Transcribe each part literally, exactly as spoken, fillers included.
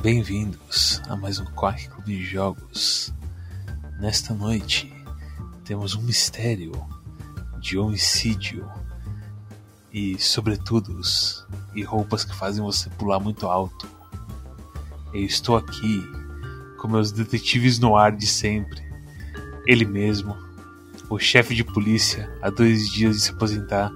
Bem-vindos a mais um Quack Clube de Jogos. Nesta noite temos um mistério de homicídio e sobretudos e roupas que fazem você pular muito alto. Eu estou aqui com meus detetives no ar de sempre. Ele mesmo, o chefe de polícia há dois dias de se aposentar,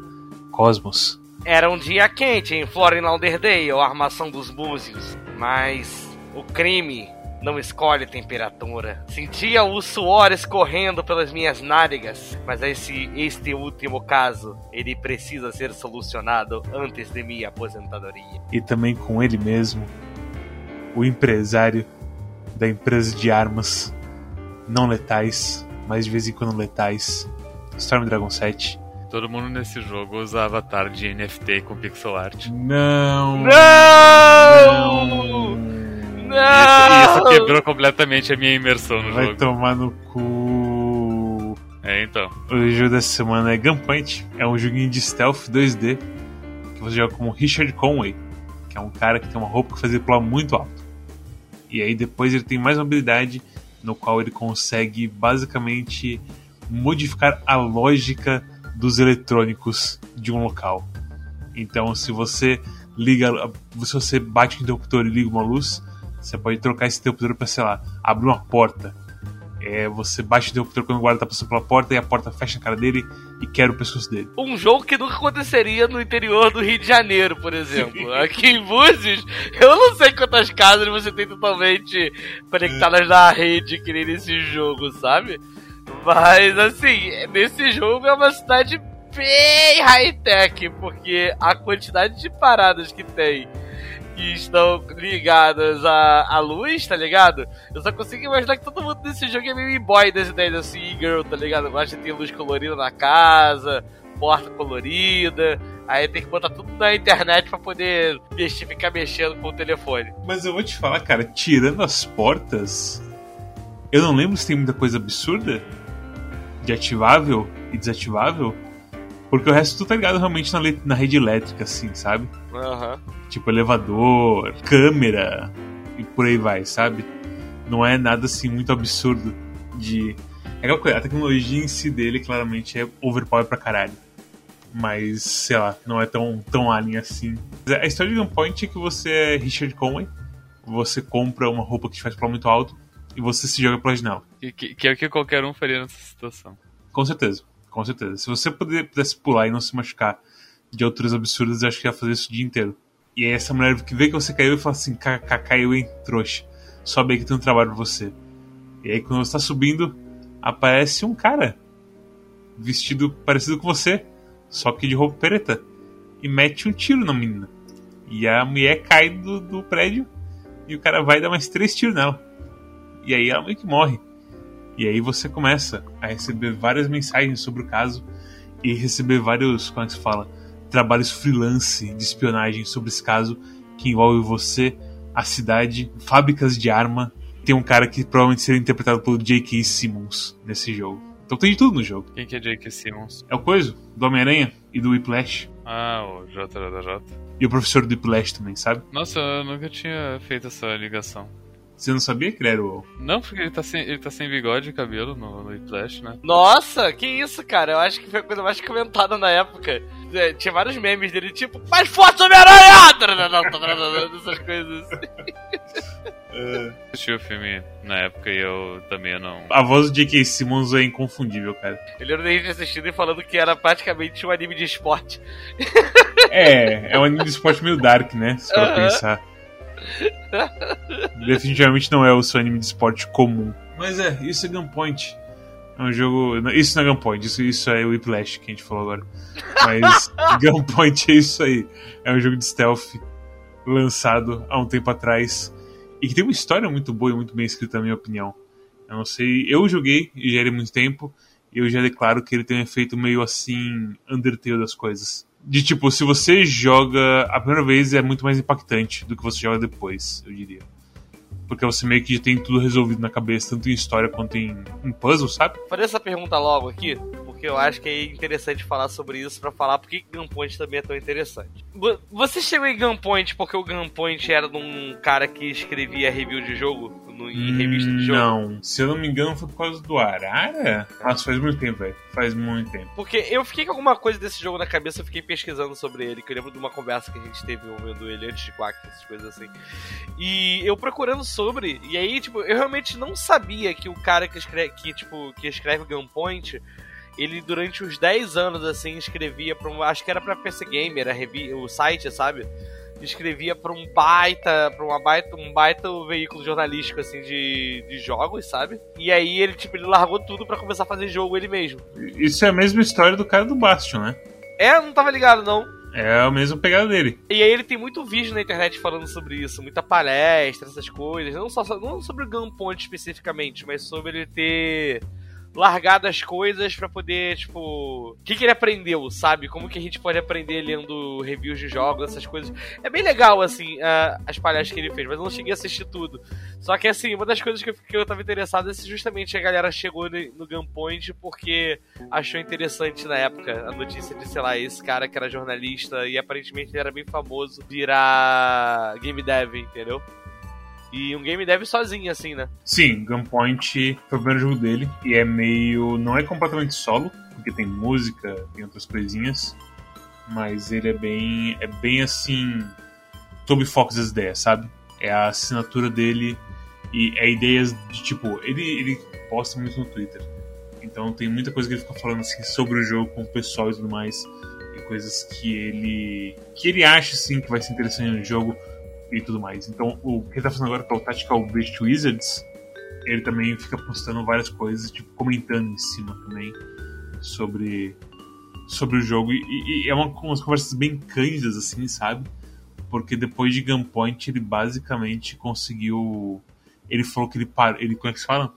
Cosmos. Era um dia quente em Florida Lauderdale, a armação dos búzios. Mas o crime não escolhe temperatura. Sentia o suor escorrendo pelas minhas nádegas. Mas esse, este último caso, ele precisa ser solucionado antes de minha aposentadoria. E também com ele mesmo, o empresário da empresa de armas não letais, mas de vez em quando letais, Storm Dragon sete. Todo mundo nesse jogo usa avatar de N F T com pixel art. Não! Não! Não! Não! Isso, isso quebrou completamente a minha imersão no Vai jogo. Vai tomar no cu. É, então. O jogo dessa semana é Gunpoint. É um joguinho de stealth dois D que você joga como Richard Conway, que é um cara que tem uma roupa que faz ele pular muito alto. E aí depois ele tem mais uma habilidade no qual ele consegue basicamente modificar a lógica dos eletrônicos de um local. Então, se você liga, se você bate o interruptor e liga uma luz, você pode trocar esse interruptor para, sei lá, abrir uma porta. É, você bate o interruptor quando o guarda tá passando pela porta e a porta fecha na cara dele e quebra o pescoço dele. Um jogo que nunca aconteceria no interior do Rio de Janeiro, por exemplo. Aqui em Búzios, eu não sei quantas casas você tem totalmente conectadas na rede que nem nesse jogo, sabe? Mas, assim, nesse jogo é uma cidade bem high-tech, porque a quantidade de paradas que tem que estão ligadas à, à luz, tá ligado? Eu só consigo imaginar que todo mundo nesse jogo é meio boy das ideias assim, girl, tá ligado? Basta ter luz colorida na casa, porta colorida, aí tem que botar tudo na internet pra poder mexer, ficar mexendo com o telefone. Mas eu vou te falar, cara, tirando as portas, eu não lembro se tem muita coisa absurda de ativável e desativável, porque o resto tudo tá ligado realmente na, le- na rede elétrica, assim, sabe? Uhum. Tipo elevador, câmera e por aí vai, sabe? Não é nada, assim, muito absurdo de... É aquela coisa, a tecnologia em si dele claramente é overpower pra caralho. Mas, sei lá, não é tão, tão alien assim. A história de Gunpoint é que você é Richard Conway, você compra uma roupa que te faz pular muito alto e você se joga pela janela. Que, que, que é o que qualquer um faria nessa situação. Com certeza. Com certeza. Se você pudesse pular e não se machucar de alturas absurdas, eu acho que ia fazer isso o dia inteiro. E aí essa mulher que vê que você caiu e fala assim, kkk, caiu, hein, trouxa. Sobe aí que tem um trabalho pra você. E aí quando você tá subindo, aparece um cara vestido parecido com você, só que de roupa preta, e mete um tiro na menina. E a mulher cai do, do prédio e o cara vai dar mais três tiros nela. E aí ela meio que morre. E aí você começa a receber várias mensagens sobre o caso e receber vários, como é que se fala, trabalhos freelance de espionagem sobre esse caso que envolve você, a cidade, fábricas de arma. Tem um cara que provavelmente seria interpretado pelo J K Simmons nesse jogo. Então tem de tudo no jogo. Quem que é J K Simmons? É o Coiso, do Homem-Aranha e do Whiplash. Ah, o J J J. E o professor do Whiplash também, sabe? Nossa, eu nunca tinha feito essa ligação. Você não sabia que ele era o... Não, porque ele tá sem, ele tá sem bigode e cabelo no, no Flash, né? Nossa, que isso, cara. Eu acho que foi a coisa mais comentada na época. É, tinha vários memes dele, tipo... Mais forte Homem-Aranha! Essas coisas assim. Eu assisti o filme na época e eu também não... A voz do J K Simmons é inconfundível, cara. Ele era desde assistindo e falando que era praticamente um anime de esporte. É, é um anime de esporte meio dark, né? Se for uhum. pensar. Definitivamente não é o seu anime de esporte comum. Mas é, isso é Gunpoint. É um jogo... Isso não é Gunpoint, isso, isso é Whiplash que a gente falou agora. Mas Gunpoint é isso aí. É um jogo de stealth lançado há um tempo atrás e que tem uma história muito boa e muito bem escrita, na minha opinião. Eu não sei... Eu joguei e já era muito tempo e eu já declaro que ele tem um efeito meio assim Undertale das coisas. De tipo, se você joga a primeira vez é muito mais impactante do que você joga depois, eu diria. porque você meio que tem tudo resolvido na cabeça, tanto em história quanto em, em puzzle, sabe? Vou fazer essa pergunta logo aqui, porque eu acho que é interessante falar sobre isso pra falar porque Gunpoint também é tão interessante. Você chegou em Gunpoint porque o Gunpoint era de um cara que escrevia review de jogo? No, em revista de jogo? Não, se eu não me engano foi por causa do Arara? Nossa, faz muito tempo, velho. Faz muito tempo. Porque eu fiquei com alguma coisa desse jogo na cabeça, eu fiquei pesquisando sobre ele, que eu lembro de uma conversa que a gente teve envolvendo ele antes de Quack, essas coisas assim. E eu procurando sobre, e aí, tipo, eu realmente não sabia que o cara que escreve, que, tipo, que escreve Gunpoint, ele durante uns dez anos, assim, escrevia pra um, acho que era pra P C Gamer, a revi- o site, sabe? Escrevia pra um baita, pra uma baita, um baita veículo jornalístico, assim, de, de jogos, sabe? E aí ele, tipo, ele largou tudo pra começar a fazer jogo ele mesmo. Isso é a mesma história do cara do Bastion, né? É, não tava ligado, não. É a mesma pegada dele. E aí ele tem muito vídeo na internet falando sobre isso, muita palestra, essas coisas. Não só não sobre o Gunpoint especificamente, mas sobre ele ter largado as coisas pra poder, tipo, o que, que ele aprendeu, sabe? Como que a gente pode aprender lendo reviews de jogos, essas coisas. É bem legal, assim, uh, as palestras que ele fez, mas eu não cheguei a assistir tudo. Só que, assim, uma das coisas que eu, que eu tava interessado é se justamente a galera chegou no, no Gunpoint porque achou interessante na época a notícia de, sei lá, esse cara que era jornalista e aparentemente ele era bem famoso virar game dev, entendeu? E um game dev sozinho, assim, né? Sim, Gunpoint foi o primeiro jogo dele. E é meio... não é completamente solo, porque tem música, tem outras coisinhas. Mas ele é bem... é bem assim... Toby Fox as ideias, sabe? É a assinatura dele. E é ideias de, tipo... Ele, ele posta muito no Twitter. Então tem muita coisa que ele fica falando, assim, sobre o jogo com o pessoal e tudo mais. E coisas que ele... que ele acha, assim, que vai ser interessante no jogo e tudo mais. Então, o que ele tá fazendo agora com o Tactical Bridge to Wizards, ele também fica postando várias coisas, tipo, comentando em cima também sobre, sobre o jogo. E, e é uma, umas conversas bem cândidas, assim, sabe? Porque depois de Gunpoint, ele basicamente conseguiu... Ele falou que ele parou... Ele, como é que se fala?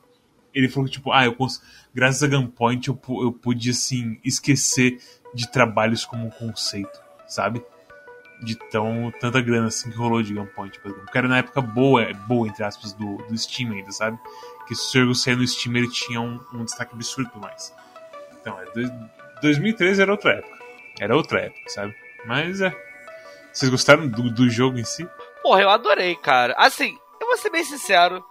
Ele falou que, tipo, ah, eu cons... graças a Gunpoint, eu, eu pude, assim, esquecer de trabalhos como conceito, sabe? De tão, tanta grana assim que rolou de Gunpoint, por exemplo. Porque era na época boa, boa entre aspas, do, do Steam ainda, sabe? Que se o jogo saia no Steam, ele tinha um, um destaque absurdo mais. Então, é, dois, dois mil e treze era outra época. Era outra época, sabe? Mas é. Vocês gostaram do, do jogo em si? Porra, eu adorei, cara. Assim, eu vou ser bem sincero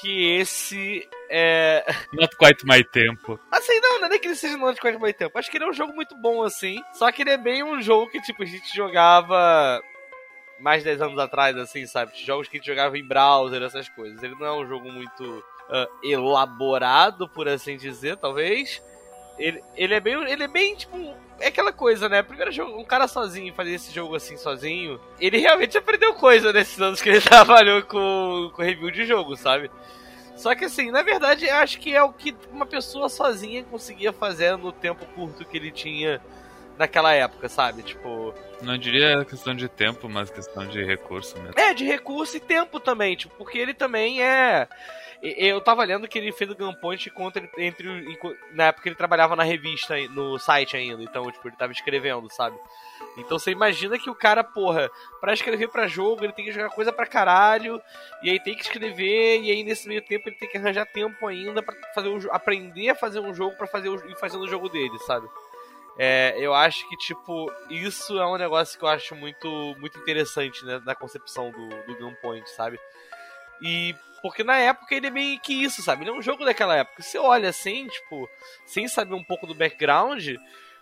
que esse é... Not quite my tempo. Assim, não, não é nem que ele seja not quite my tempo. Acho que ele é um jogo muito bom, assim. Só que ele é bem um jogo que, tipo, a gente jogava mais de dez anos atrás, assim, sabe? Jogos que a gente jogava em browser, essas coisas. Ele não é um jogo muito uh, elaborado, por assim dizer, talvez. Ele, ele é bem, ele é bem, tipo... É aquela coisa, né? Primeiro jogo, um cara sozinho, fazer esse jogo assim sozinho, ele realmente aprendeu coisa nesses anos que ele trabalhou com, com review de jogo, sabe? Só que assim, na verdade, eu acho que é o que uma pessoa sozinha conseguia fazer no tempo curto que ele tinha naquela época, sabe? Tipo... Não diria questão de tempo, mas questão de recurso mesmo. É, de recurso e tempo também, tipo, porque ele também é... Eu tava lendo que ele fez o Gunpoint contra, entre, na época ele trabalhava na revista, no site ainda, então tipo, ele tava escrevendo, sabe? Então você imagina que o cara, porra, pra escrever pra jogo, ele tem que jogar coisa pra caralho, e aí tem que escrever, e aí nesse meio tempo ele tem que arranjar tempo ainda pra fazer um, aprender a fazer um jogo pra fazer o, ir fazendo o jogo dele, sabe? É, eu acho que, tipo, isso é um negócio que eu acho muito, muito interessante, né, na concepção do, do Gunpoint, sabe? E porque na época ele é meio que isso, sabe? Ele é um jogo daquela época. Você olha assim, tipo, sem saber um pouco do background,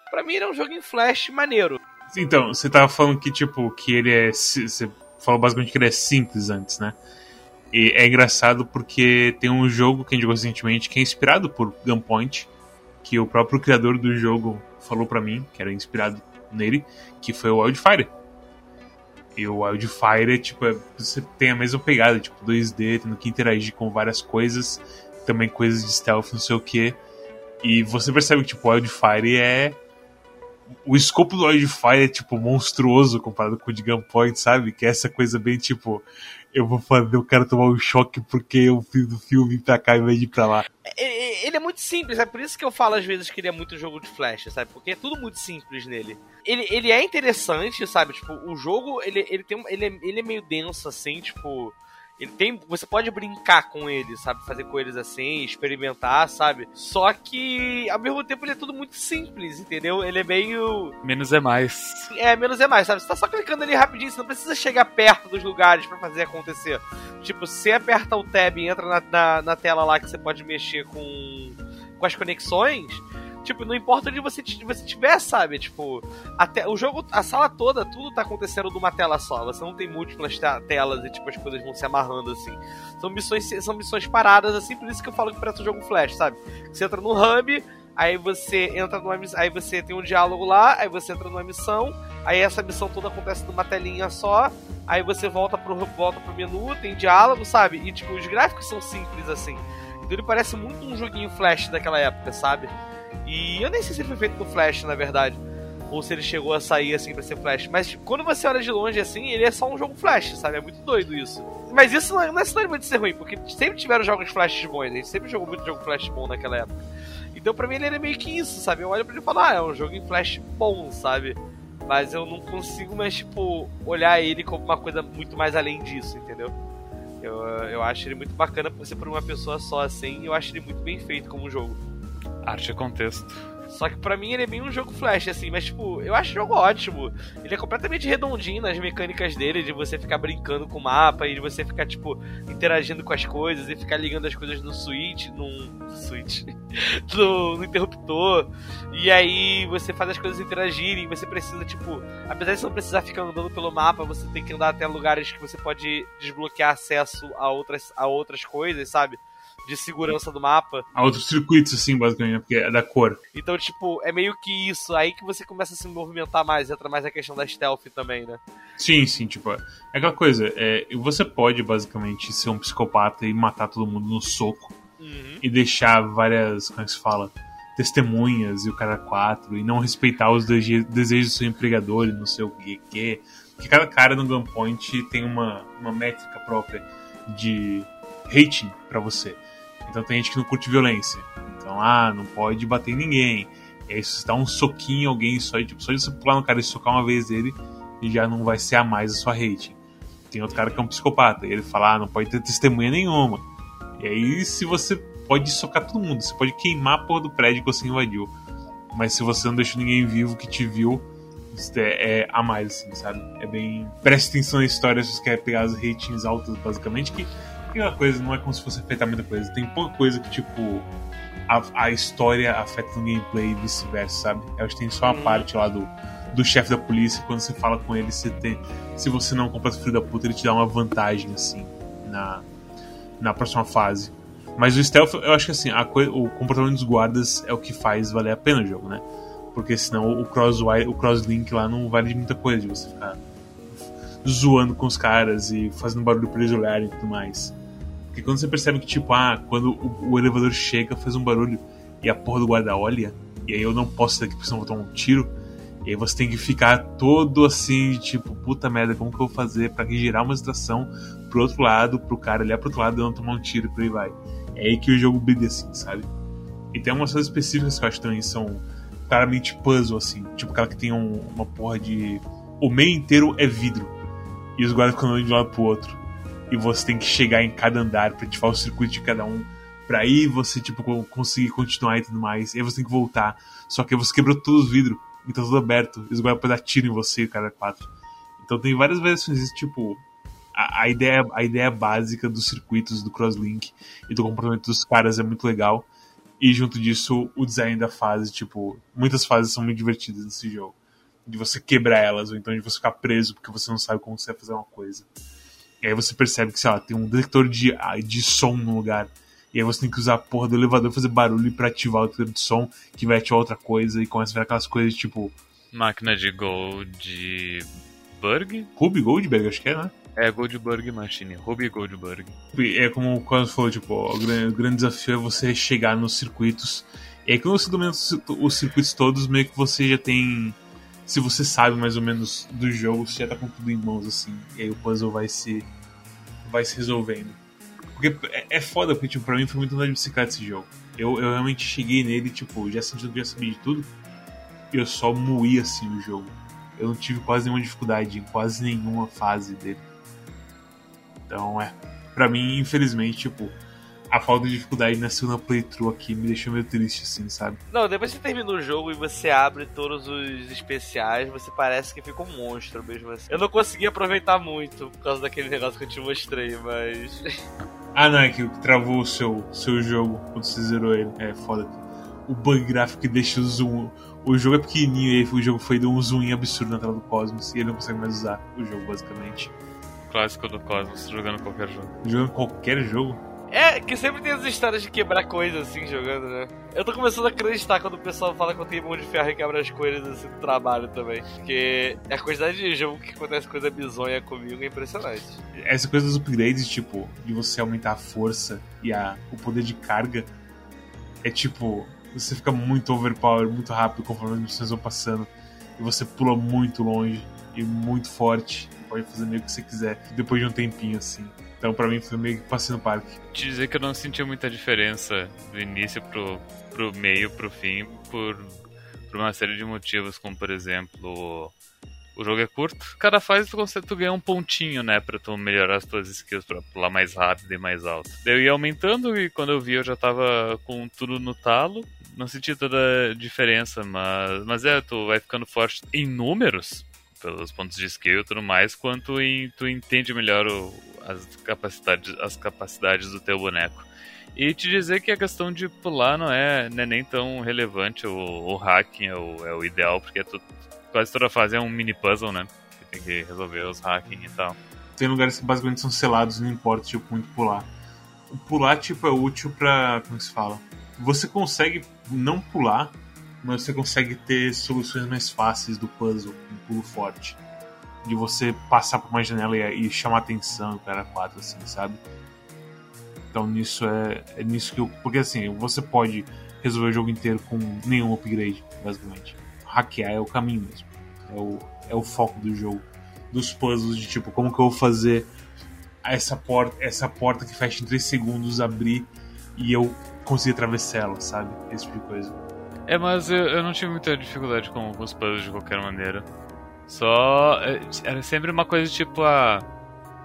pra mim ele é um jogo em flash maneiro. Então, você tava falando que, tipo, que ele é... Você falou basicamente que ele é simples antes, né? E é engraçado porque tem um jogo que a gente jogou recentemente que é inspirado por Gunpoint, que o próprio criador do jogo falou pra mim, que era inspirado nele, que foi o Wildfire. E o Wildfire, tipo, é, você tem a mesma pegada, tipo, dois D, tendo que interagir com várias coisas, também coisas de stealth, não sei o que. E você percebe que, tipo, o Wildfire é... O escopo do Wildfire é, tipo, monstruoso comparado com o de Gunpoint, sabe? Que é essa coisa bem, tipo, eu vou fazer o cara tomar um choque porque eu fiz do filme pra cá em vez de ir pra lá. Ele é muito simples, é por isso que eu falo às vezes que ele é muito jogo de flash, sabe? Porque é tudo muito simples nele. Ele, ele é interessante, sabe? Tipo, o jogo, ele, ele, tem, ele, é, ele é meio denso, assim, tipo... Ele tem, você pode brincar com ele, sabe? Fazer com eles assim, experimentar, sabe? Só que, ao mesmo tempo, ele é tudo muito simples, entendeu? Ele é meio... Menos é mais. É, menos é mais, sabe? Você tá só clicando ali rapidinho, você não precisa chegar perto dos lugares pra fazer acontecer. Tipo, você aperta o tab e entra na, na, na tela lá que você pode mexer com, com as conexões... Tipo, não importa onde você estiver, sabe? Tipo, até o jogo, a sala toda, tudo tá acontecendo numa tela só. Você não tem múltiplas telas e, tipo, as coisas vão se amarrando, assim. São missões, são missões paradas, assim, por isso que eu falo que parece um jogo flash, sabe? Você entra no hub, aí você entra numa missão, aí você tem um diálogo lá, aí você entra numa missão, aí essa missão toda acontece numa telinha só, aí você volta pro, volta pro menu, tem diálogo, sabe? E, tipo, os gráficos são simples, assim. Então ele parece muito um joguinho flash daquela época, sabe? E eu nem sei se ele foi feito no Flash, na verdade, ou se ele chegou a sair assim pra ser Flash. Mas tipo, quando você olha de longe assim, ele é só um jogo Flash, sabe? É muito doido isso. Mas isso não é sinônimo de ser ruim, porque sempre tiveram jogos Flash bons, a gente sempre jogou muito jogo Flash bom naquela época. Então pra mim ele era meio que isso, sabe? Eu olho pra ele e falo, ah, é um jogo em Flash bom, sabe? Mas eu não consigo mais, tipo, olhar ele como uma coisa muito mais além disso, entendeu? Eu, eu acho ele muito bacana por ser por uma pessoa só, assim, e eu acho ele muito bem feito como jogo. Arte e contexto. Só que pra mim ele é meio um jogo flash, assim, mas tipo, eu acho o jogo ótimo. Ele é completamente redondinho nas mecânicas dele, de você ficar brincando com o mapa e de você ficar, tipo, interagindo com as coisas e ficar ligando as coisas no switch, num switch, no, no interruptor. E aí você faz as coisas interagirem, você precisa, tipo, apesar de você não precisar ficar andando pelo mapa, você tem que andar até lugares que você pode desbloquear acesso a outras, a outras coisas, sabe? De segurança do mapa. Há outros circuitos, assim, basicamente, porque é da cor. Então, tipo, é meio que isso. Aí que você começa a se movimentar mais, entra mais a questão da stealth também, né? Sim, sim, tipo, é aquela coisa, é, você pode, basicamente, ser um psicopata e matar todo mundo no soco. Uhum. E deixar várias, como é que se fala, testemunhas e o cara quatro, e não respeitar os dese- desejos do seu empregador e não sei o que que. Porque cada cara no Gunpoint tem uma, uma métrica própria de rating pra você. Então tem gente que não curte violência. Então, ah, não pode bater em ninguém. E aí se você dá um soquinho em alguém só, e, tipo, só de você pular no cara e socar uma vez ele, ele já não vai ser a mais a sua rating. Tem outro cara que é um psicopata. E ele fala, ah, não pode ter testemunha nenhuma. E aí se você pode socar todo mundo, você pode queimar a porra do prédio que você invadiu. Mas se você não deixou ninguém vivo que te viu, é, é a mais, assim, sabe? É bem... Preste atenção na história se você quer pegar as ratings altas, basicamente, que... Aquela coisa não é como se fosse afetar muita coisa. Tem pouca coisa que, tipo, a, a história afeta no gameplay e vice-versa, sabe? Eu acho que tem só a parte lá do, do chefe da polícia, quando você fala com ele, você tem, se você não comprar filho da puta, ele te dá uma vantagem, assim, na, na próxima fase. Mas o stealth, eu acho que, assim, a coi- o comportamento dos guardas é o que faz valer a pena o jogo, né? Porque senão o cross-wire, o cross-link lá não vale de muita coisa, de você ficar zoando com os caras e fazendo barulho pra eles olharem e tudo mais. Porque quando você percebe que, tipo, ah, quando o, o elevador chega, faz um barulho e a porra do guarda olha, e aí eu não posso daqui porque senão eu vou tomar um tiro, e aí você tem que ficar todo assim, tipo, puta merda, como que eu vou fazer pra girar uma situação pro outro lado, pro cara olhar pro outro lado e eu não tomar um tiro, por aí vai. É aí que o jogo brilha, assim, sabe? E tem algumas coisas específicas que eu acho também são claramente puzzle, assim, tipo, aquela que tem um, uma porra de... O meio inteiro é vidro, e os guardas ficam andando de um lado pro outro. E você tem que chegar em cada andar pra ativar o circuito de cada um. Pra aí você, tipo, conseguir continuar e tudo mais. E aí você tem que voltar. Só que aí você quebrou todos os vidros. E tá tudo aberto. E os guardas podem dar tiro em você, o cara é quatro. Então tem várias versões, tipo... A, a, ideia, a ideia básica dos circuitos, do crosslink e do comportamento dos caras é muito legal. E junto disso, o design da fase, tipo... Muitas fases são muito divertidas nesse jogo. De você quebrar elas, ou então de você ficar preso porque você não sabe como você vai fazer uma coisa. E aí você percebe que, sei lá, tem um detector de, de som no lugar. E aí você tem que usar a porra do elevador, fazer barulho pra ativar o detector de som, que vai ativar outra coisa, e começa a virar aquelas coisas tipo... Máquina de Goldberg? Ruby Goldberg, acho que é, né? É, Goldberg Machine, Ruby Goldberg. É como o Carlos falou, tipo, ó, o, grande, o grande desafio é você chegar nos circuitos. E aí quando você domina os circuitos todos, meio que você já tem... Se você sabe mais ou menos do jogo, você já tá com tudo em mãos, assim. E aí o puzzle vai se vai se resolvendo. Porque é, é foda, porque, tipo, pra mim foi muito andar de bicicleta esse jogo. Eu, eu realmente cheguei nele, tipo, já senti que já sabia de tudo. E eu só moí, assim, o jogo. Eu não tive quase nenhuma dificuldade em quase nenhuma fase dele. Então, é. pra mim, infelizmente, tipo, a falta de dificuldade na segunda playthrough aqui me deixou meio triste, assim, sabe? Não, depois que termina o jogo e você abre todos os especiais, você parece que fica um monstro mesmo, assim. Eu não consegui aproveitar muito por causa daquele negócio que eu te mostrei, mas... Ah, não, é que travou o seu, seu jogo quando você zerou ele. É, foda. O bug gráfico que deixa o zoom... O jogo é pequenininho e o jogo foi de um zoom absurdo na tela do Cosmos e ele não consegue mais usar o jogo, basicamente. Clássico do Cosmos, jogando qualquer jogo. Jogando qualquer jogo? É, que sempre tem as histórias de quebrar coisas assim, jogando, né? Eu tô começando a acreditar quando o pessoal fala que eu tenho mão de ferro e quebra as coisas assim no trabalho também. Porque a quantidade de jogo que acontece coisa bizonha comigo é impressionante. Essa coisa dos upgrades, tipo, de você aumentar a força e a, o poder de carga, é tipo... Você fica muito overpower, muito rápido conforme as missões vão passando. E você pula muito longe e muito forte. E pode fazer meio que você quiser, depois de um tempinho, assim. Então pra mim foi meio que passeio no parque. Te dizer que eu não senti muita diferença do início pro, pro meio, pro fim, por, por uma série de motivos, como por exemplo... O jogo é curto, cada fase tu, consegue, tu ganha um pontinho, né, pra tu melhorar as tuas skills, pra pular mais rápido e mais alto. Eu ia aumentando e quando eu vi eu já tava com tudo no talo, não senti toda a diferença, mas, mas é, tu vai ficando forte em números, pelos pontos de skill e tudo mais, quanto em, tu entende melhor o, as, capacidades, as capacidades do teu boneco. E te dizer que a questão de pular não é, não é nem tão relevante, o, o hacking é o, é o ideal, porque tu... Quase toda fase é um mini puzzle, né? Você tem que resolver os hacking e tal. Tem lugares que basicamente são selados, não importa, tipo, muito pular. O pular, tipo, é útil pra... Como se fala? Você consegue não pular, mas você consegue ter soluções mais fáceis do puzzle, um pulo forte. De você passar por uma janela e, e chamar atenção, cara, quatro, assim, sabe? Então, nisso é... é nisso que eu... Porque, assim, você pode resolver o jogo inteiro com nenhum upgrade, basicamente. Hackear é o caminho mesmo, é o, é o foco do jogo, dos puzzles de tipo, como que eu vou fazer essa porta, essa porta que fecha em três segundos abrir e eu conseguir atravessar ela, sabe, esse tipo de coisa. É, mas eu, eu não tive muita dificuldade com, com os puzzles de qualquer maneira, só era sempre uma coisa tipo, ah,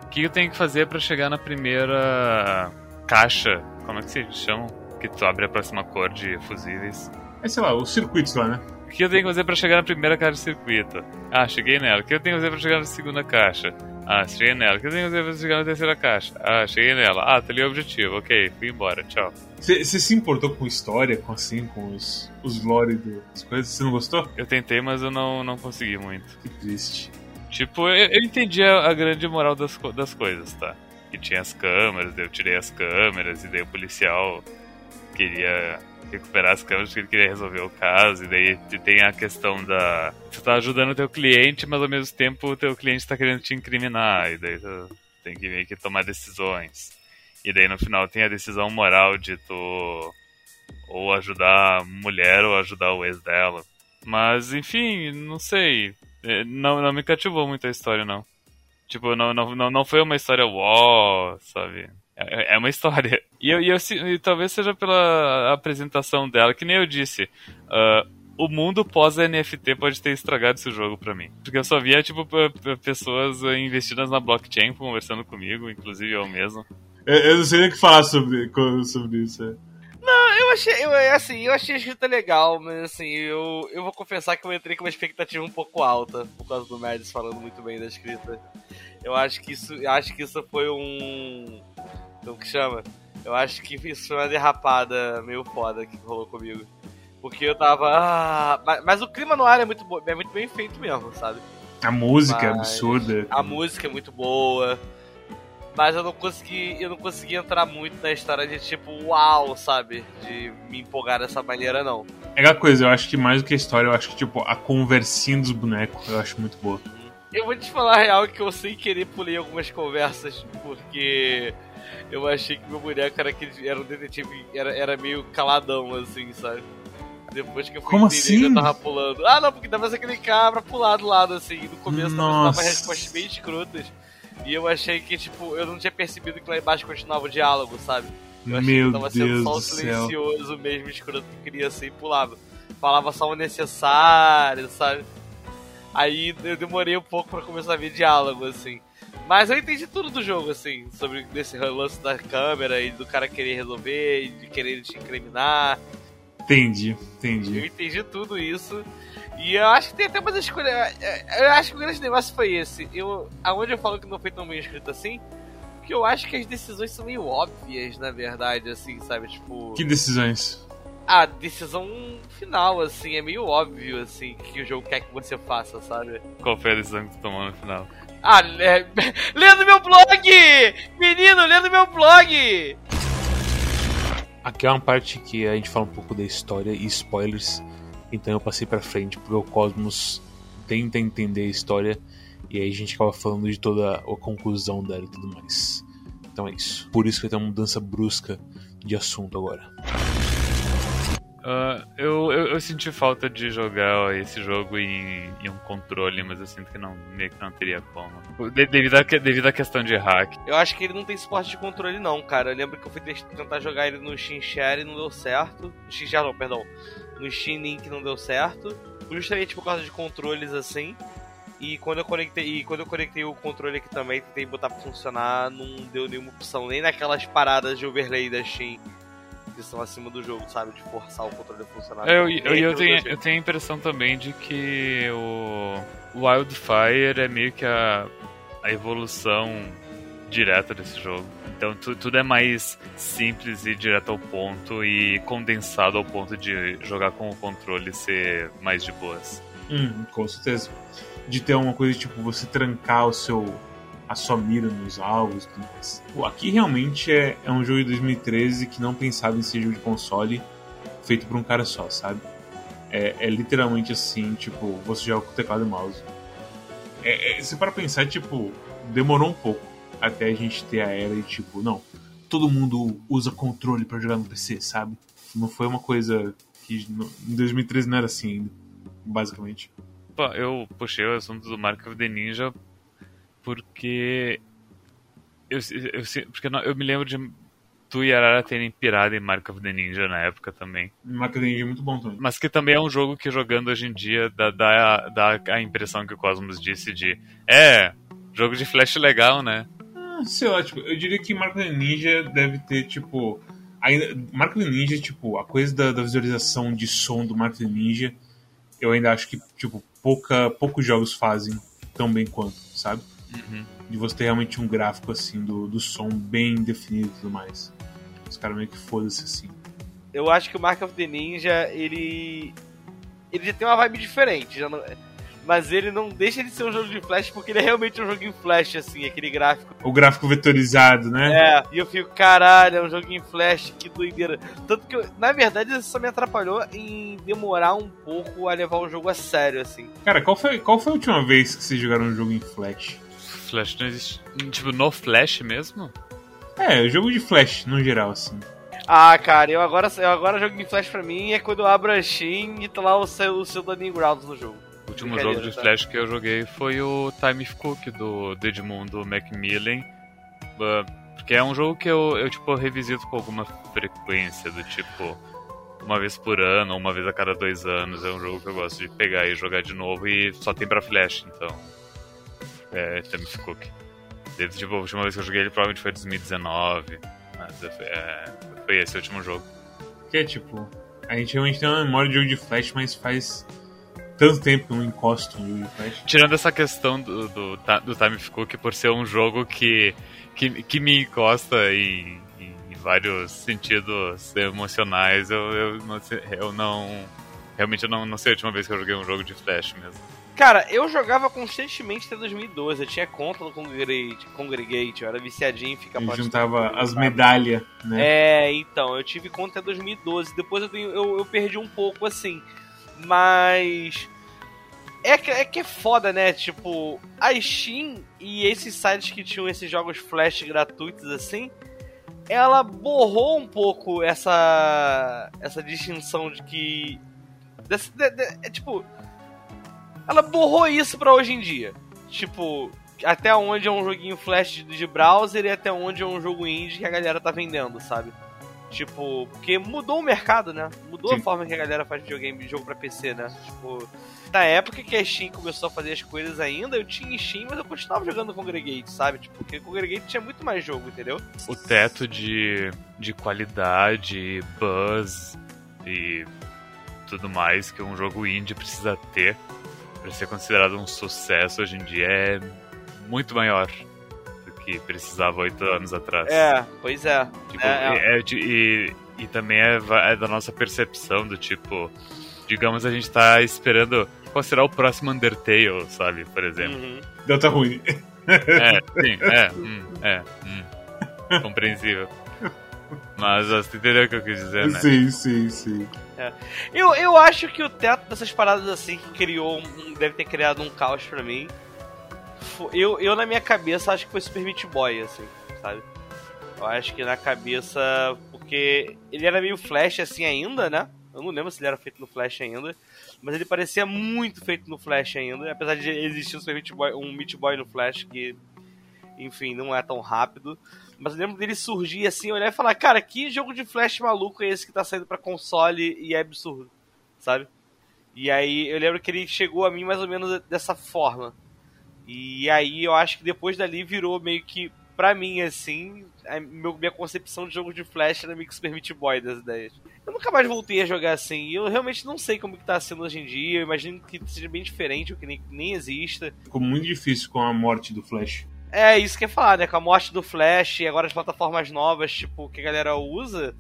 o que eu tenho que fazer pra chegar na primeira caixa, como é que se chama, que tu abre a próxima cor de fusíveis. É, sei lá, os circuitos lá, né? O que eu tenho que fazer pra chegar na primeira caixa de circuito? Ah, cheguei nela. O que eu tenho que fazer pra chegar na segunda caixa? Ah, cheguei nela. O que eu tenho que fazer pra chegar na terceira caixa? Ah, cheguei nela. Ah, tá ali o objetivo. Ok, fui embora. Tchau. Você se importou com história, com assim, com os, os lore das coisas? Você não gostou? Eu tentei, mas eu não, não consegui muito. Que triste. Tipo, eu, eu entendi a, a grande moral das, das coisas, tá? Que tinha as câmeras, daí eu tirei as câmeras, e daí o policial queria... recuperar as câmeras porque ele queria resolver o caso. E daí tem a questão da... Você tá ajudando o teu cliente, mas ao mesmo tempo o teu cliente tá querendo te incriminar. E daí tu tem que meio que tomar decisões. E daí no final tem a decisão moral de tu ou ajudar a mulher ou ajudar o ex dela. Mas enfim, não sei, não, não me cativou muito a história, não. Tipo, não, não, não foi uma história uó, sabe? É uma história. E, eu, e, eu, e talvez seja pela apresentação dela, que nem eu disse, uh, o mundo pós-N F T pode ter estragado esse jogo pra mim. Porque eu só via, tipo, p- p- pessoas investidas na blockchain conversando comigo, inclusive eu mesmo. Eu, eu não sei nem o que falar sobre, sobre isso, é. Não, eu achei, eu, assim, eu achei a escrita legal, mas assim, eu, eu vou confessar que eu entrei com uma expectativa um pouco alta, por causa do Mads falando muito bem da escrita. Eu acho que isso, acho que isso foi um... o que chama? Eu acho que isso foi uma derrapada meio foda que rolou comigo. Porque eu tava... Ah, mas, mas o clima no ar é muito, bo- é muito bem feito mesmo, sabe? A música mas, é absurda. A música é muito boa. Mas eu não consegui, eu não consegui entrar muito na história de tipo, uau, sabe? De me empolgar dessa maneira, não. É aquela coisa, eu acho que mais do que a história, eu acho que tipo, a conversinha dos bonecos, eu acho muito boa. Eu vou te falar a real que eu sem querer pulei algumas conversas, porque... Eu achei que meu boneco era, aquele, era um detetive, era, era meio caladão, assim, sabe? Depois que eu fui Como entender, assim? Eu tava pulando. Ah, não, porque dava pra você clicar pra pular do lado, assim. No começo tava respostas meio escrotas. E eu achei que, tipo, eu não tinha percebido que lá embaixo continuava o diálogo, sabe? Eu achei meu que eu tava sendo Deus só silencioso céu. Mesmo, escroto, que queria assim, pulava. Falava só o necessário, sabe? Aí eu demorei um pouco pra começar a ver diálogo, assim. Mas eu entendi tudo do jogo, assim, sobre desse lance da câmera e do cara querer resolver e de querer te incriminar. Entendi, entendi. Eu entendi tudo isso. E eu acho que tem até umas escolhas... Eu acho que o grande negócio foi esse. Eu, aonde eu falo que não foi tão bem escrito assim, porque eu acho que as decisões são meio óbvias, na verdade, assim, sabe? Tipo... Que decisões? Ah, decisão final, assim, é meio óbvio, assim, que o jogo quer que você faça, sabe? Qual foi a decisão que tu tomou no final? Ah, é... lendo meu blog! Menino, lendo meu blog! Aqui é uma parte que a gente fala um pouco da história e spoilers, então eu passei pra frente porque o Cosmos tenta entender a história e aí a gente acaba falando de toda a conclusão dela e tudo mais. Então é isso. Por isso que tem uma mudança brusca de assunto agora. Uh, eu, eu, eu senti falta de jogar esse jogo em, em um controle, mas eu sinto que não, meio que não teria como. De, devido, a, devido à questão de hack. Eu acho que ele não tem suporte de controle não, cara. Eu lembro que eu fui tentar jogar ele no Shin-Share e não deu certo. No Shin-Share não, perdão. No Shin-Link não deu certo. Justamente por causa de controles assim. E quando eu conectei, e quando eu conectei o controle aqui também, tentei botar pra funcionar, não deu nenhuma opção. Nem naquelas paradas de overlay da Shin. Que estão acima do jogo, sabe? De forçar o controle a funcionar. Eu, eu, eu, tenho, eu tenho a impressão também de que o Wildfire é meio que a, a evolução direta desse jogo. Então tu, tudo é mais simples e direto ao ponto e condensado ao ponto de jogar com o controle e ser mais de boas. Hum, com certeza. De ter uma coisa tipo você trancar o seu... a sua mira nos alvos e tudo mais. Pô, aqui realmente é, é um jogo de dois mil e treze que não pensava em ser jogo de console feito por um cara só, sabe? É, é literalmente assim, tipo, você joga com teclado e mouse. É, é, se para pensar, tipo, demorou um pouco até a gente ter a era e tipo, não, todo mundo usa controle pra jogar no P C, sabe? Não foi uma coisa que no, em dois mil e treze não era assim ainda, basicamente. Eu puxei o assunto do Mark of the Ninja Porque eu, eu, porque eu me lembro de tu e Arara terem pirado em Mark of the Ninja na época também. Mark of the Ninja é muito bom também. Mas que também é um jogo que jogando hoje em dia dá, dá, dá a impressão que o Cosmos disse de... É, jogo de flash legal, né? Ah, sei lá, tipo, eu diria que Mark of the Ninja deve ter, tipo... Ainda, Mark of the Ninja, tipo, a coisa da, da visualização de som do Mark of the Ninja, eu ainda acho que, tipo, pouca, poucos jogos fazem tão bem quanto, sabe? Uhum. De você ter realmente um gráfico assim do, do som bem definido e tudo mais. Os caras meio que foda-se assim. Eu acho que o Mark of the Ninja ele ele já tem uma vibe diferente já não... mas ele não deixa de ser um jogo de flash porque ele é realmente um jogo em flash assim, aquele gráfico. O gráfico vetorizado, né? É, e eu fico, caralho, é um jogo em flash, que doideira. Tanto que eu, na verdade isso só me atrapalhou em demorar um pouco a levar o jogo a sério assim. Cara, qual foi, qual foi a última vez que vocês jogaram um jogo em flash? Flash não existe. Tipo, no Flash mesmo? É, jogo de Flash, no geral, assim. Ah, cara, eu agora, eu agora jogo de Flash pra mim é quando eu abro a Steam e tá lá o seu, o seu Dunning Grounds no jogo. O último jogo de tá? Flash que eu joguei foi o Time of Cook do, do Edmundo Macmillan. Porque é um jogo que eu, eu, tipo, revisito com alguma frequência, do tipo, uma vez por ano, uma vez a cada dois anos. É um jogo que eu gosto de pegar e jogar de novo e só tem pra Flash, então... É, Time of Cook. Desde tipo, a última vez que eu joguei ele provavelmente foi em dois mil e dezenove. Mas é, foi esse o último jogo. Que é tipo, a gente realmente tem uma memória de jogo de Flash, mas faz tanto tempo que eu não encosto no jogo de Flash. Tirando essa questão do, do, do Time of Cook por ser um jogo que, que, que me encosta em, em vários sentidos emocionais, eu, eu, não, eu não. Realmente eu não, não sei a última vez que eu joguei um jogo de Flash mesmo. Cara, eu jogava constantemente até dois mil e doze, eu tinha conta no Congregate, Congregate eu era viciadinho em ficar... Eu juntava as medalhas, né? É, então, eu tive conta até dois mil e doze, depois eu, tenho, eu, eu perdi um pouco, assim, mas... É que, é que é foda, né? Tipo, a Steam e esses sites que tinham esses jogos Flash gratuitos, assim, ela borrou um pouco essa, essa distinção de que... Desse, de, de, é tipo... Ela borrou isso pra hoje em dia. Tipo, até onde é um joguinho flash de browser e até onde é um jogo indie que a galera tá vendendo, sabe? Tipo, porque mudou o mercado, né? Mudou Sim. a forma que a galera faz videogame, jogo pra P C, né? Tipo, na época que a Steam começou a fazer as coisas ainda, eu tinha Steam, mas eu continuava jogando Congregate, sabe? Tipo, porque Congregate tinha muito mais jogo, entendeu? O teto de, de qualidade, buzz e tudo mais que um jogo indie precisa ter pra ser considerado um sucesso hoje em dia é muito maior. Que precisava oito anos atrás. É, pois é. Tipo, é, é. E, e, e também é, é da nossa percepção do tipo, digamos, a gente tá esperando qual será o próximo Undertale, sabe, por exemplo. Uhum. Deu tá ruim. É, sim, é, hum, é, hum. Compreensível. Mas você entendeu o que eu quis dizer, né? Sim, sim, sim. É. Eu, eu acho que o teto dessas paradas assim que criou, deve ter criado um caos pra mim. Eu, eu, na minha cabeça, acho que foi Super Meat Boy, assim, sabe? Eu acho que na cabeça... Porque ele era meio Flash, assim, ainda, né? Eu não lembro se ele era feito no Flash ainda. Mas ele parecia muito feito no Flash ainda. Apesar de existir um Super Meat Boy, um Meat Boy no Flash que, enfim, não é tão rápido. Mas eu lembro dele surgir, assim, olhar e falar... Cara, que jogo de Flash maluco é esse que tá saindo pra console e é absurdo, sabe? E aí, eu lembro que ele chegou a mim mais ou menos dessa forma. E aí eu acho que depois dali virou meio que, pra mim, assim, a minha concepção de jogo de Flash era meio que Super Meat Boy das ideias. Eu nunca mais voltei a jogar assim, e eu realmente não sei como que tá sendo hoje em dia, eu imagino que seja bem diferente, ou que nem, nem exista. Ficou muito difícil com a morte do Flash. É, isso que eu ia falar, né, com a morte do Flash e agora as plataformas novas, tipo, que a galera usa...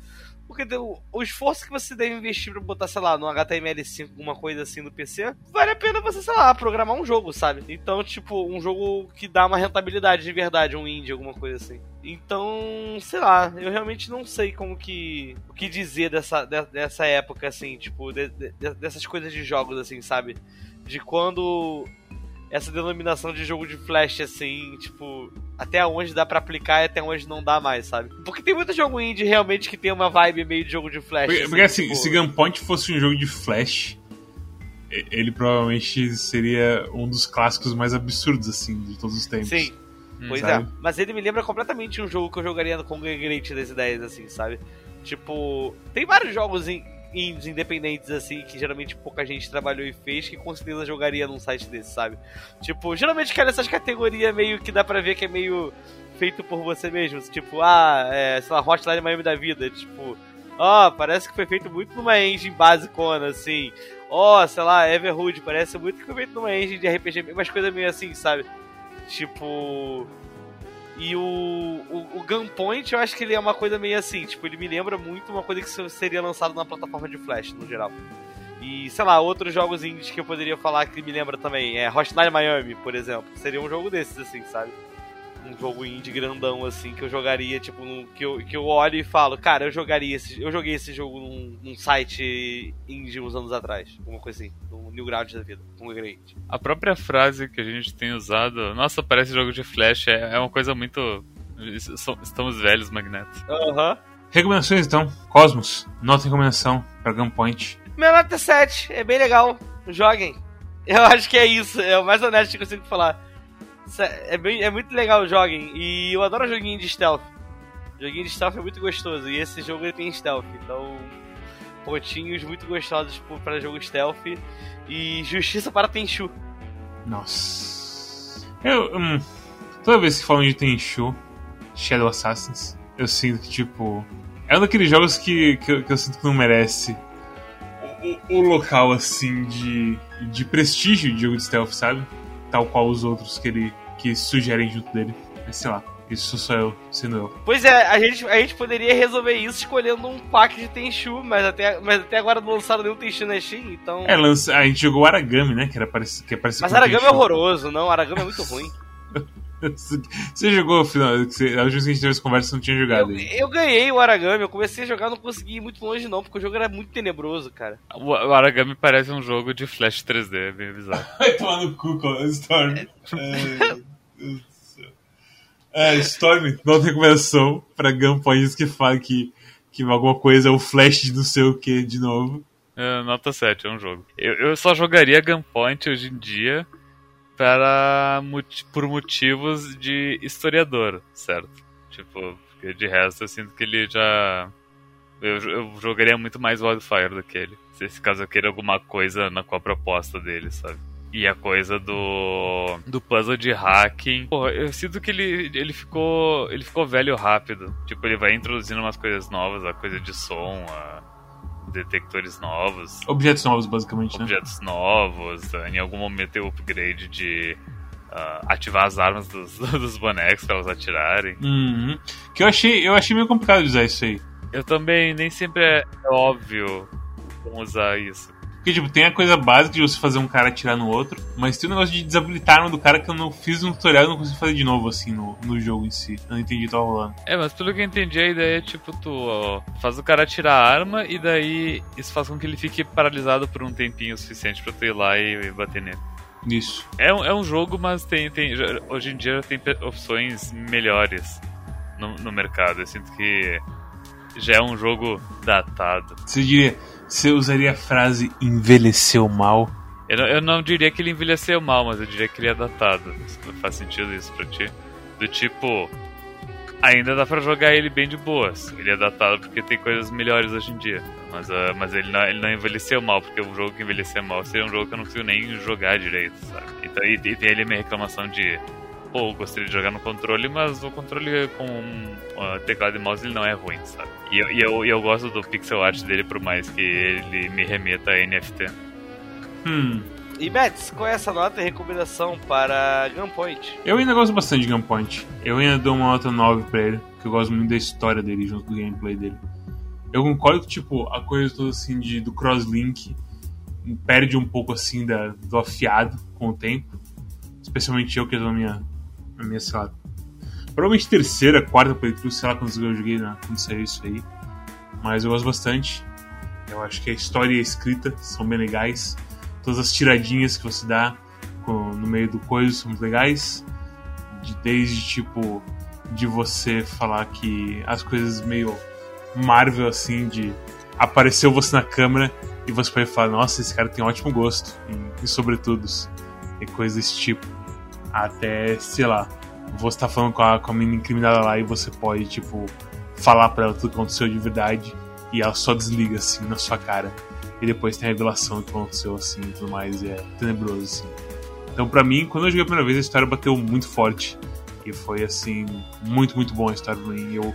Porque o esforço que você deve investir pra botar, sei lá, no H T M L cinco, alguma coisa assim no P C, vale a pena você, sei lá, programar um jogo, sabe? Então, tipo, um jogo que dá uma rentabilidade de verdade, um indie, alguma coisa assim. Então, sei lá, eu realmente não sei como que... O que dizer dessa, dessa época, assim, tipo, de, de, dessas coisas de jogos, assim, sabe? De quando... Essa denominação de jogo de Flash, assim, tipo... Até onde dá pra aplicar e até onde não dá mais, sabe? Porque tem muito jogo indie, realmente, que tem uma vibe meio de jogo de Flash. Porque, assim, porque, tipo... se Gunpoint fosse um jogo de Flash... Ele provavelmente seria um dos clássicos mais absurdos, assim, de todos os tempos. Sim, hum, pois sabe? É. Mas ele me lembra completamente um jogo que eu jogaria no Congregate das ideias, assim, sabe? Tipo... Tem vários jogos em... indies independentes, assim, que geralmente pouca gente trabalhou e fez, que com certeza jogaria num site desse, sabe? Tipo, geralmente cara, essas categorias meio que dá pra ver que é meio feito por você mesmo, tipo, ah, é, sei lá, Hotline Miami da vida, tipo, ó, oh, parece que foi feito muito numa engine basicona, assim, ó, oh, sei lá, Everhood, parece muito que foi feito numa engine de R P G, umas coisas meio assim, sabe? Tipo... E o, o, o Gunpoint, eu acho que ele é uma coisa meio assim, tipo, ele me lembra muito uma coisa que seria lançado na plataforma de Flash, no geral. E, sei lá, outros jogos indies que eu poderia falar que me lembra também, é Hotline Miami, por exemplo, seria um jogo desses, assim, sabe? Um jogo indie grandão, assim, que eu jogaria, tipo, num, que, eu, que eu olho e falo, cara, eu jogaria esse, eu joguei esse jogo num, num site indie uns anos atrás, alguma coisa assim, no Newgrounds da vida, um grande. A própria frase que a gente tem usado, nossa, parece jogo de Flash, é, é uma coisa muito... Estamos velhos, Magneto. Aham. Uhum. Recomendações, então. Cosmos, nota de recomendação pra Gunpoint. Minha nota é sete, é bem legal, joguem. Eu acho que é isso, é o mais honesto que eu consigo falar. É, bem, é muito legal, joguem. E eu adoro joguinho de stealth. Joguinho de stealth é muito gostoso. E esse jogo ele tem stealth. Então, pontinhos muito gostosos para jogo stealth. E justiça para Tenchu. Nossa. Eu, hum, toda vez que falam de Tenchu, Shadow Assassins, eu sinto que, tipo... É um daqueles jogos que, que, eu, que eu sinto que não merece o, o, o local, assim, de, de prestígio de jogo de stealth, sabe? Tal qual os outros que ele que sugerem junto dele. Mas sei lá, isso sou eu, sendo eu. Pois é, a gente, a gente poderia resolver isso escolhendo um pack de Tenchu, mas até, mas até agora não lançaram nenhum Tenchu na Steam, então... É, lança, a gente jogou Aragami, né, que era parecido com Tenchu. Mas Aragami é horroroso, não, Aragami é muito ruim. Você jogou, afinal, a última vez que a gente teve essa conversa, você não tinha jogado. Eu, eu ganhei o Aragami, eu comecei a jogar, não consegui ir muito longe não, porque o jogo era muito tenebroso, cara. O, o Aragami parece um jogo de Flash três D, é bem bizarro. Vai tomar no cu, Storm. É, Storm, nota de recomendação pra Gunpoint que fala que, que alguma coisa é o Flash de não sei o que de novo. É, nota sete, é um jogo. Eu, eu só jogaria Gunpoint hoje em dia... Para, por motivos de historiador, certo? Tipo, porque de resto eu sinto que ele já Eu, eu jogaria muito mais Wildfire do que ele. Se esse caso eu queira alguma coisa na, com a proposta dele, sabe? E a coisa do do puzzle de hacking. Porra, eu sinto que ele, ele, ficou, ele ficou velho rápido. Tipo, ele vai introduzindo umas coisas novas, a coisa de som, a detectores novos. Objetos novos, basicamente, Objetos né? Objetos novos. Em algum momento tem o upgrade de uh, ativar as armas dos, dos bonecos pra elas atirarem. Uhum. Que eu achei, eu achei meio complicado de usar isso aí. Eu também, nem sempre é óbvio como usar isso. Porque, tipo, tem a coisa básica de você fazer um cara atirar no outro, mas tem o negócio de desabilitar a arma do cara que eu não fiz no tutorial e não consegui fazer de novo, assim, no, no jogo em si. Eu não entendi o que tava rolando. É, mas pelo que eu entendi, a ideia é, tipo, tu ó, faz o cara atirar a arma e daí isso faz com que ele fique paralisado por um tempinho suficiente pra tu ir lá e, e bater nele. Isso. É, é um jogo, mas tem, tem, hoje em dia já tem opções melhores no, no mercado. Eu sinto que já é um jogo datado. Você diria, você usaria a frase envelheceu mal? Eu não, eu não diria que ele envelheceu mal, mas eu diria que ele é datado. Faz sentido isso pra ti? Do tipo, ainda dá pra jogar ele bem de boas. Ele é datado porque tem coisas melhores hoje em dia. Mas, uh, mas ele, não, ele não envelheceu mal, porque um jogo que envelhecer mal seria um jogo que eu não consigo nem jogar direito, sabe? Então, e, e tem ali a minha reclamação de... Pô, eu gostaria de jogar no controle, mas o controle com uh, teclado e mouse ele não é ruim, sabe? E eu, e eu, eu gosto do pixel art dele, por mais que ele me remeta a N F T. Hum. E, Mads, qual é essa nota e recomendação para Gunpoint? Eu ainda gosto bastante de Gunpoint. Eu ainda dou uma nota nove pra ele, porque eu gosto muito da história dele junto com o gameplay dele. Eu concordo que, tipo, a coisa toda assim de, do crosslink perde um pouco assim da, do afiado com o tempo. Especialmente eu que dou a minha... A minha, sei lá, provavelmente terceira, quarta playthrough, sei lá quando eu joguei, né, quando saiu isso aí. Mas eu gosto bastante. Eu acho que a história e a escrita são bem legais. Todas as tiradinhas que você dá com, no meio do coisa são muito legais. De, desde, tipo, de você falar que as coisas meio Marvel, assim, de apareceu você na câmera e você pode falar, nossa, esse cara tem um ótimo gosto. E, e sobretudos, e coisas desse tipo. Até, sei lá, você tá falando com a, com a menina incriminada lá e você pode, tipo, falar pra ela tudo que aconteceu de verdade e ela só desliga, assim, na sua cara. E depois tem a revelação do que aconteceu, assim, e tudo mais, e é tenebroso, assim. Então, pra mim, quando eu joguei a primeira vez, a história bateu muito forte. E foi, assim, muito, muito bom a história pra mim. Eu,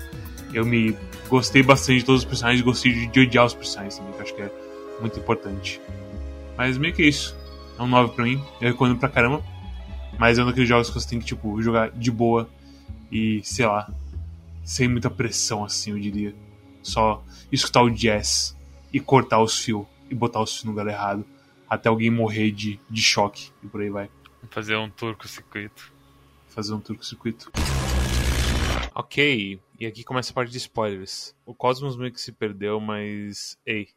eu me gostei bastante de todos os personagens, gostei de, de odiar os personagens também, que eu acho que é muito importante. Mas meio que é isso. É um nove pra mim, eu recomendo pra caramba. Mas é um daqueles jogos que você tem que, tipo, jogar de boa e, sei lá, sem muita pressão, assim, eu diria. Só escutar o jazz e cortar os fios e botar os fios no lugar errado até alguém morrer de, de choque e por aí vai. Fazer um tour com o circuito. Fazer um tour com o circuito. Ok, e aqui começa a parte de spoilers. O Cosmos meio que se perdeu, mas... Ei,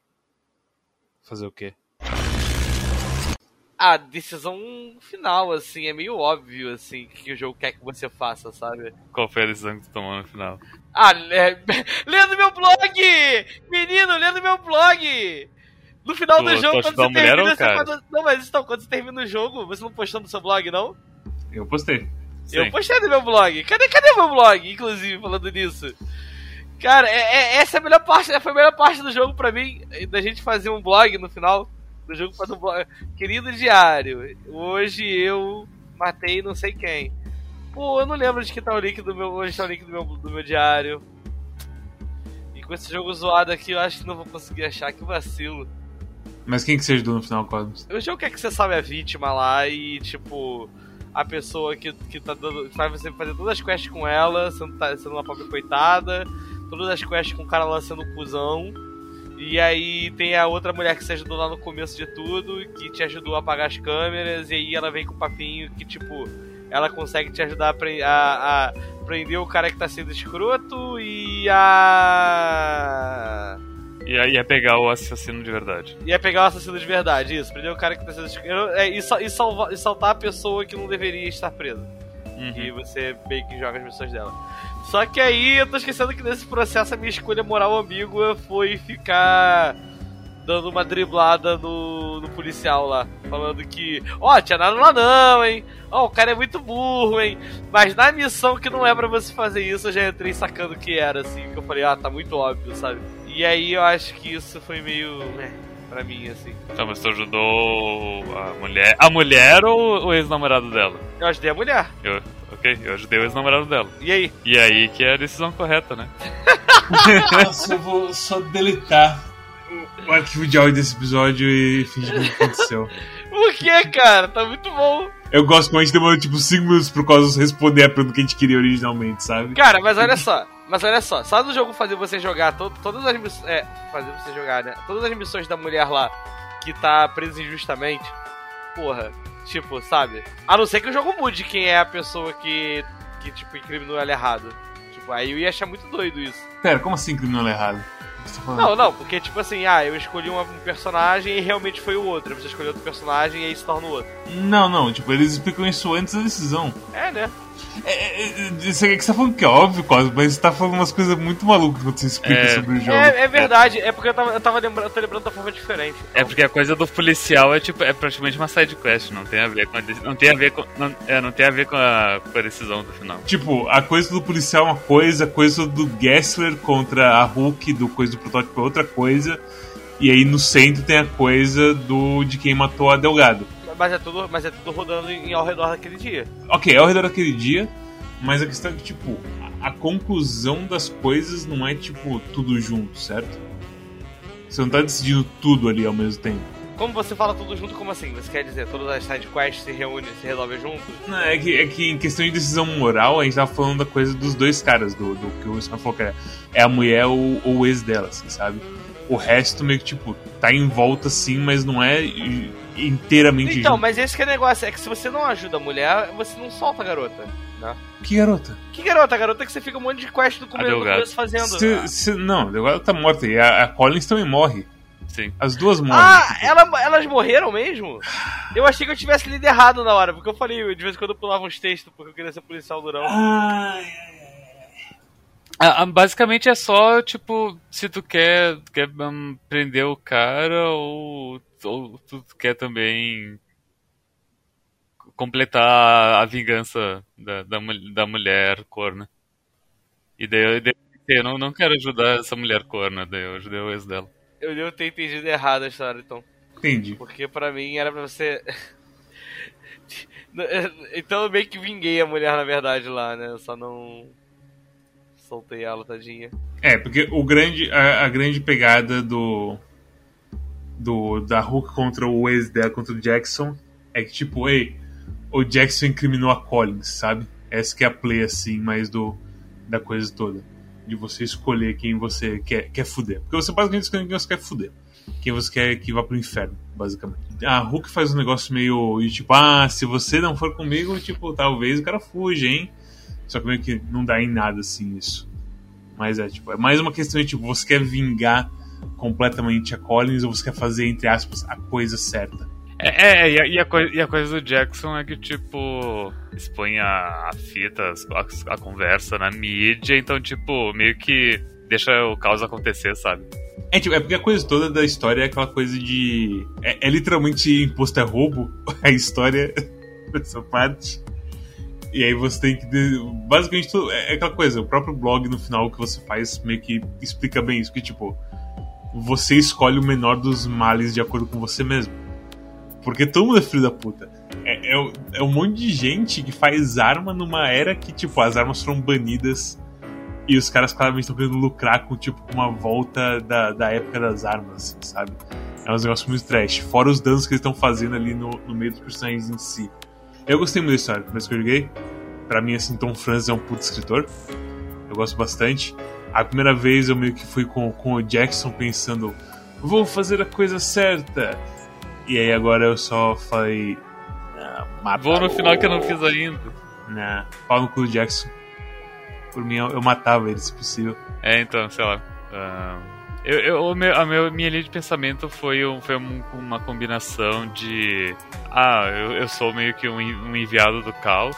fazer o quê? A decisão final, assim, é meio óbvio, assim, que o jogo quer que você faça, sabe? Qual foi a decisão que tu tomou no final? Ah, le... lendo meu blog! Menino, lendo meu blog! No final tu, do jogo, quando você termina... Mulher, você faz... Não, mas então, quando você termina o jogo, você não postou no seu blog, não? Eu postei. Sim. Eu postei no meu blog. Cadê, cadê meu blog, inclusive, falando nisso? Cara, é, é, essa é a melhor parte, foi a melhor parte do jogo pra mim, da gente fazer um blog no final. Do jogo para o blog. Querido diário, hoje eu matei não sei quem. Pô, eu não lembro de que tá o link do meu, onde tá o link do meu, do meu diário. E com esse jogo zoado aqui, eu acho que não vou conseguir achar, que vacilo. Mas quem que você ajudou no final, Cosmos? O jogo quer que você salve a vítima lá e, tipo, a pessoa que, que tá dando, que vai você fazer todas as quests com ela, sendo, sendo uma pobre coitada, todas as quests com o cara lá sendo um cuzão. E aí tem a outra mulher que se ajudou lá no começo de tudo, que te ajudou a apagar as câmeras, e aí ela vem com o papinho que, tipo, ela consegue te ajudar a, pre- a, a prender o cara que tá sendo escroto e a... E aí é pegar o assassino de verdade. E é pegar o assassino de verdade, isso. Prender o cara que tá sendo escroto e, sal- e, salva- e saltar a pessoa que não deveria estar presa. Uhum. E você meio que joga as missões dela. Só que aí eu tô esquecendo que nesse processo a minha escolha moral ambígua foi ficar dando uma driblada no, no policial lá. Falando que, ó, oh, tinha nada lá não, hein? Ó, oh, o cara é muito burro, hein? Mas na missão que não é pra você fazer isso, eu já entrei sacando que era, assim. Que eu falei, ah, tá muito óbvio, sabe? E aí eu acho que isso foi meio... É, pra mim, assim. Então, mas tu ajudou a mulher... A mulher ou o ex-namorado dela? Eu ajudei a mulher. Eu... Ok, eu ajudei o ex-namorado dela. E aí? E aí que é a decisão correta, né? Nossa, eu vou só deletar o arquivo de áudio desse episódio e fingir que não aconteceu. Por que, cara? Tá muito bom. Eu gosto que a gente demorou tipo cinco minutos por causa de responder a pergunta que a gente queria originalmente, sabe? Cara, mas olha só. Mas olha só, só do jogo fazer você jogar to- todas as missões. É, fazer você jogar, né? Todas as missões da mulher lá que tá presa injustamente. Porra, tipo, sabe? A não ser que o jogo mude quem é a pessoa que, que tipo, incriminou ela errado. Tipo, aí eu ia achar muito doido isso. Pera, como assim incriminou ela errado? Não, não, porque tipo assim, ah, eu escolhi um personagem e realmente foi o outro. Você escolheu outro personagem e aí se torna o outro. Não, não, tipo, eles explicam isso antes da decisão. É, né? É, é, isso aqui que você tá falando que é óbvio, Cosmo, mas você tá falando umas coisas muito malucas quando você explica é, sobre o jogo. É, é verdade, é porque eu tava, eu tava lembrando, eu tô lembrando da forma diferente. Então. É porque a coisa do policial é tipo, é praticamente uma side quest, não tem a ver com a não tem a ver com, não, é, não tem a ver com a, com a decisão do final. Tipo, a coisa do policial é uma coisa, a coisa do Gessler contra a Hulk, do coisa do protótipo é outra coisa, e aí no centro tem a coisa do de quem matou a Delgado. Mas é, tudo, mas é tudo rodando em, ao redor daquele dia. Ok, é ao redor daquele dia, mas a questão é que, tipo, a, a conclusão das coisas não é, tipo, tudo junto, certo? Você não tá decidindo tudo ali ao mesmo tempo. Como você fala tudo junto, como assim? Você quer dizer, todas as sidequests se reúnem, se resolvem junto? Não, é que, é que em questão de decisão moral, a gente tava falando da coisa dos dois caras, do, do que o Sam falou que era, é a mulher ou, ou o ex dela, assim, sabe? O resto meio que, tipo, tá em volta sim, mas não é inteiramente... Então, junto. Mas esse que é o negócio, é que se você não ajuda a mulher, você não solta a garota, né? Que garota? Que garota? A garota que você fica um monte de quest no começo fazendo. Se, se, não, a Delgado tá morta e a, a Collins também morre. Sim. As duas morrem. Ah, ela, elas morreram mesmo? Eu achei que eu tivesse lido errado na hora, porque eu falei, de vez em quando eu pulava uns textos, porque eu queria ser policial durão. Ai, ai. Ah, basicamente é só, tipo, se tu quer, quer um, prender o cara ou, ou tu quer também completar a vingança da, da, da mulher corna. E daí eu, daí eu não, não quero ajudar essa mulher corna, daí eu ajudei o ex dela. Eu devo ter entendido errado a história, então. Entendi. Porque pra mim era pra você... Então eu meio que vinguei a mulher, na verdade, lá, né? Eu só não... soltei ela, tadinha. É, porque o grande, a, a grande pegada do, do da Hulk contra o ex dela, contra o Jackson, é que tipo, ei, o Jackson incriminou a Collins, sabe? Essa que é a play, assim, mais do, da coisa toda. De você escolher quem você quer, quer fuder. Porque você basicamente escolhe quem você quer fuder. Quem você quer que vá pro inferno, basicamente. A Hulk faz um negócio meio de tipo, ah, se você não for comigo, tipo, talvez o cara fuja, hein? Só que meio que não dá em nada, assim, isso. Mas é, tipo, é mais uma questão de, tipo, você quer vingar completamente a Collins ou você quer fazer, entre aspas, a coisa certa? É, é e, a, e, a coi- e a coisa do Jackson é que, tipo, expõe a, a fita, a, a conversa na mídia, então, tipo, meio que deixa o caos acontecer, sabe? É, tipo, é porque a coisa toda da história é aquela coisa de... É, é literalmente imposto é roubo, a história dessa parte... E aí você tem que... Basicamente, é aquela coisa. O próprio blog, no final, que você faz meio que explica bem isso. Que, tipo, você escolhe o menor dos males de acordo com você mesmo. Porque todo mundo é filho da puta. É, é, é um monte de gente que faz arma numa era que, tipo, as armas foram banidas. E os caras claramente estão querendo lucrar com, tipo, uma volta da, da época das armas, sabe? É um negócio muito trash. Fora os danos que eles estão fazendo ali no, no meio dos personagens em si. Eu gostei muito da história, mas que eu joguei. Pra mim, assim, Tom Franz é um puto escritor. Eu gosto bastante. A primeira vez eu meio que fui com, com o Jackson pensando, vou fazer a coisa certa. E aí agora eu só falei, ah, mata. Vou no final que eu não fiz ainda. Nah, pau no cu do Jackson. Por mim, eu, eu matava ele se possível. É, então, sei lá. Uh, eu, eu, a, meu, a minha linha de pensamento foi, um, foi um, uma combinação de... Ah, eu, eu sou meio que um, um enviado do caos.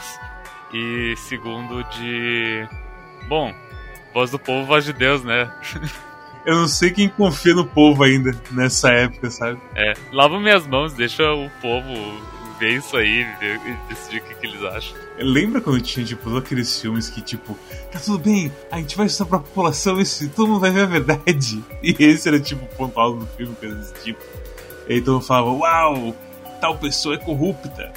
E segundo de... Bom, voz do povo, voz de Deus, né? Eu não sei quem confia no povo ainda, nessa época, sabe? É, lavo minhas mãos, deixa o povo ver isso aí e decidir o que, que eles acham. Lembra quando tinha, tipo, aqueles filmes que, tipo, tá tudo bem, a gente vai ajudar pra população, isso, todo mundo vai ver a verdade. E esse era, tipo, o ponto alto do filme, coisa desse tipo. E aí todo mundo falava, uau, tal pessoa é corrupta.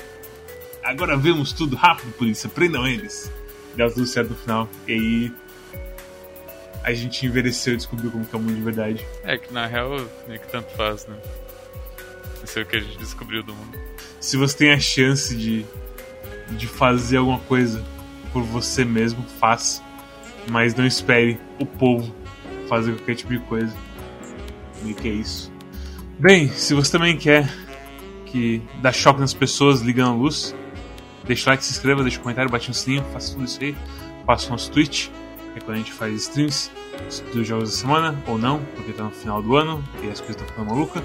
Agora vemos tudo rápido, polícia, prendam eles. Deu tudo certo no final. E aí a gente envelheceu e descobriu como que é o mundo de verdade. É que na real nem que tanto faz, né? Isso é o que a gente descobriu do mundo. Se você tem a chance de, de fazer alguma coisa por você mesmo, faça. Mas não espere o povo fazer qualquer tipo de coisa. E que é isso. Bem, se você também quer que dá choque nas pessoas ligando a luz, deixa o like, se inscreva, deixa o comentário, bate no sininho, faça tudo isso aí. Passa o nosso Twitch, é quando a gente faz streams dos jogos da semana, ou não, porque tá no final do ano e as coisas estão ficando malucas.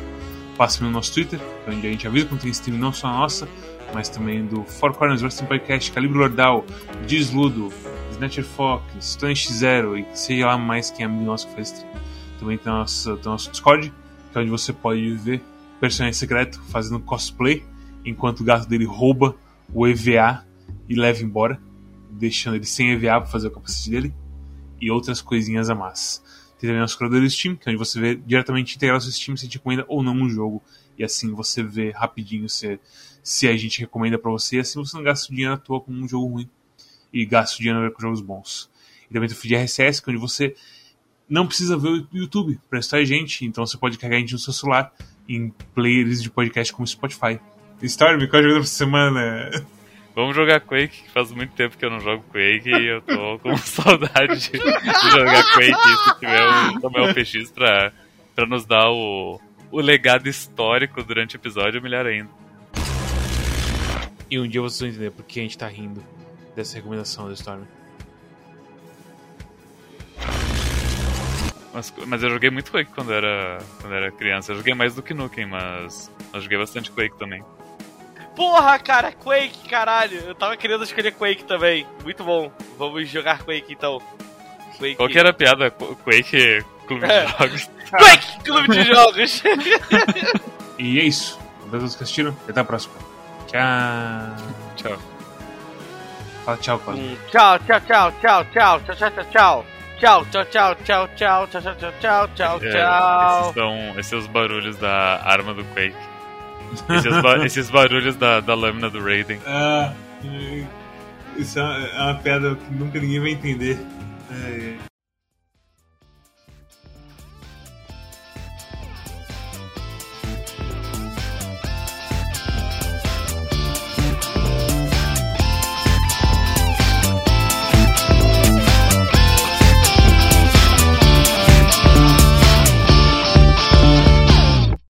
Passa no nosso Twitter, onde a gente avisa quando tem stream, não só a nossa, mas também do Four Corners, Wrestling Podcast, Calibro Lordal, Desludo, Snatcher Fox, Stone X zero e seja lá mais quem é amigo nosso que faz stream. Também tem o nosso, tem o nosso Discord, que é onde você pode ver o personagem secreto fazendo cosplay, enquanto o gato dele rouba o E V A e leva embora, deixando ele sem E V A para fazer o capacete dele, e outras coisinhas a mais. Tem também o nosso curador do Steam, que é onde você vê diretamente integrar o seu Steam, se te recomenda ou não um jogo. E assim você vê rapidinho se, se a gente recomenda pra você. E assim você não gasta o dinheiro à toa com um jogo ruim. E gasta o dinheiro com jogos bons. E também tem o feed R S S, que é onde você não precisa ver o YouTube pra estar a gente. Então você pode carregar a gente no seu celular em players de podcast como Spotify. Storm, qual é o jogo da semana? Vamos jogar Quake, que faz muito tempo que eu não jogo Quake e eu tô com saudade de jogar Quake. Se tiver um, tomar o P X pra, pra nos dar o, o legado histórico durante o episódio, melhor ainda. E um dia vocês vão entender por que a gente tá rindo dessa recomendação do Storm. Mas, mas eu joguei muito Quake quando era, quando era criança. Eu joguei mais do que Nukem, mas eu joguei bastante Quake também. Porra, cara, Quake, caralho. Eu tava querendo escolher Quake também. Muito bom. Vamos jogar Quake, então. Quake. Qual que era a piada? Quake Clube é. de Jogos. Quake Clube de Jogos. E é isso. Obrigado que assistiram. Até a próxima. Tchau. Tchau. Fala tchau, Paulo. Tchau, tchau, tchau, tchau, tchau, tchau, tchau, tchau. Tchau, tchau, tchau, tchau, tchau, tchau, tchau, tchau, tchau, tchau. Esses são, esses são os barulhos da arma do Quake. Esses, ba- esses barulhos da, da lâmina do Raiden. Ah, isso é uma, é uma piada que nunca ninguém vai entender. É.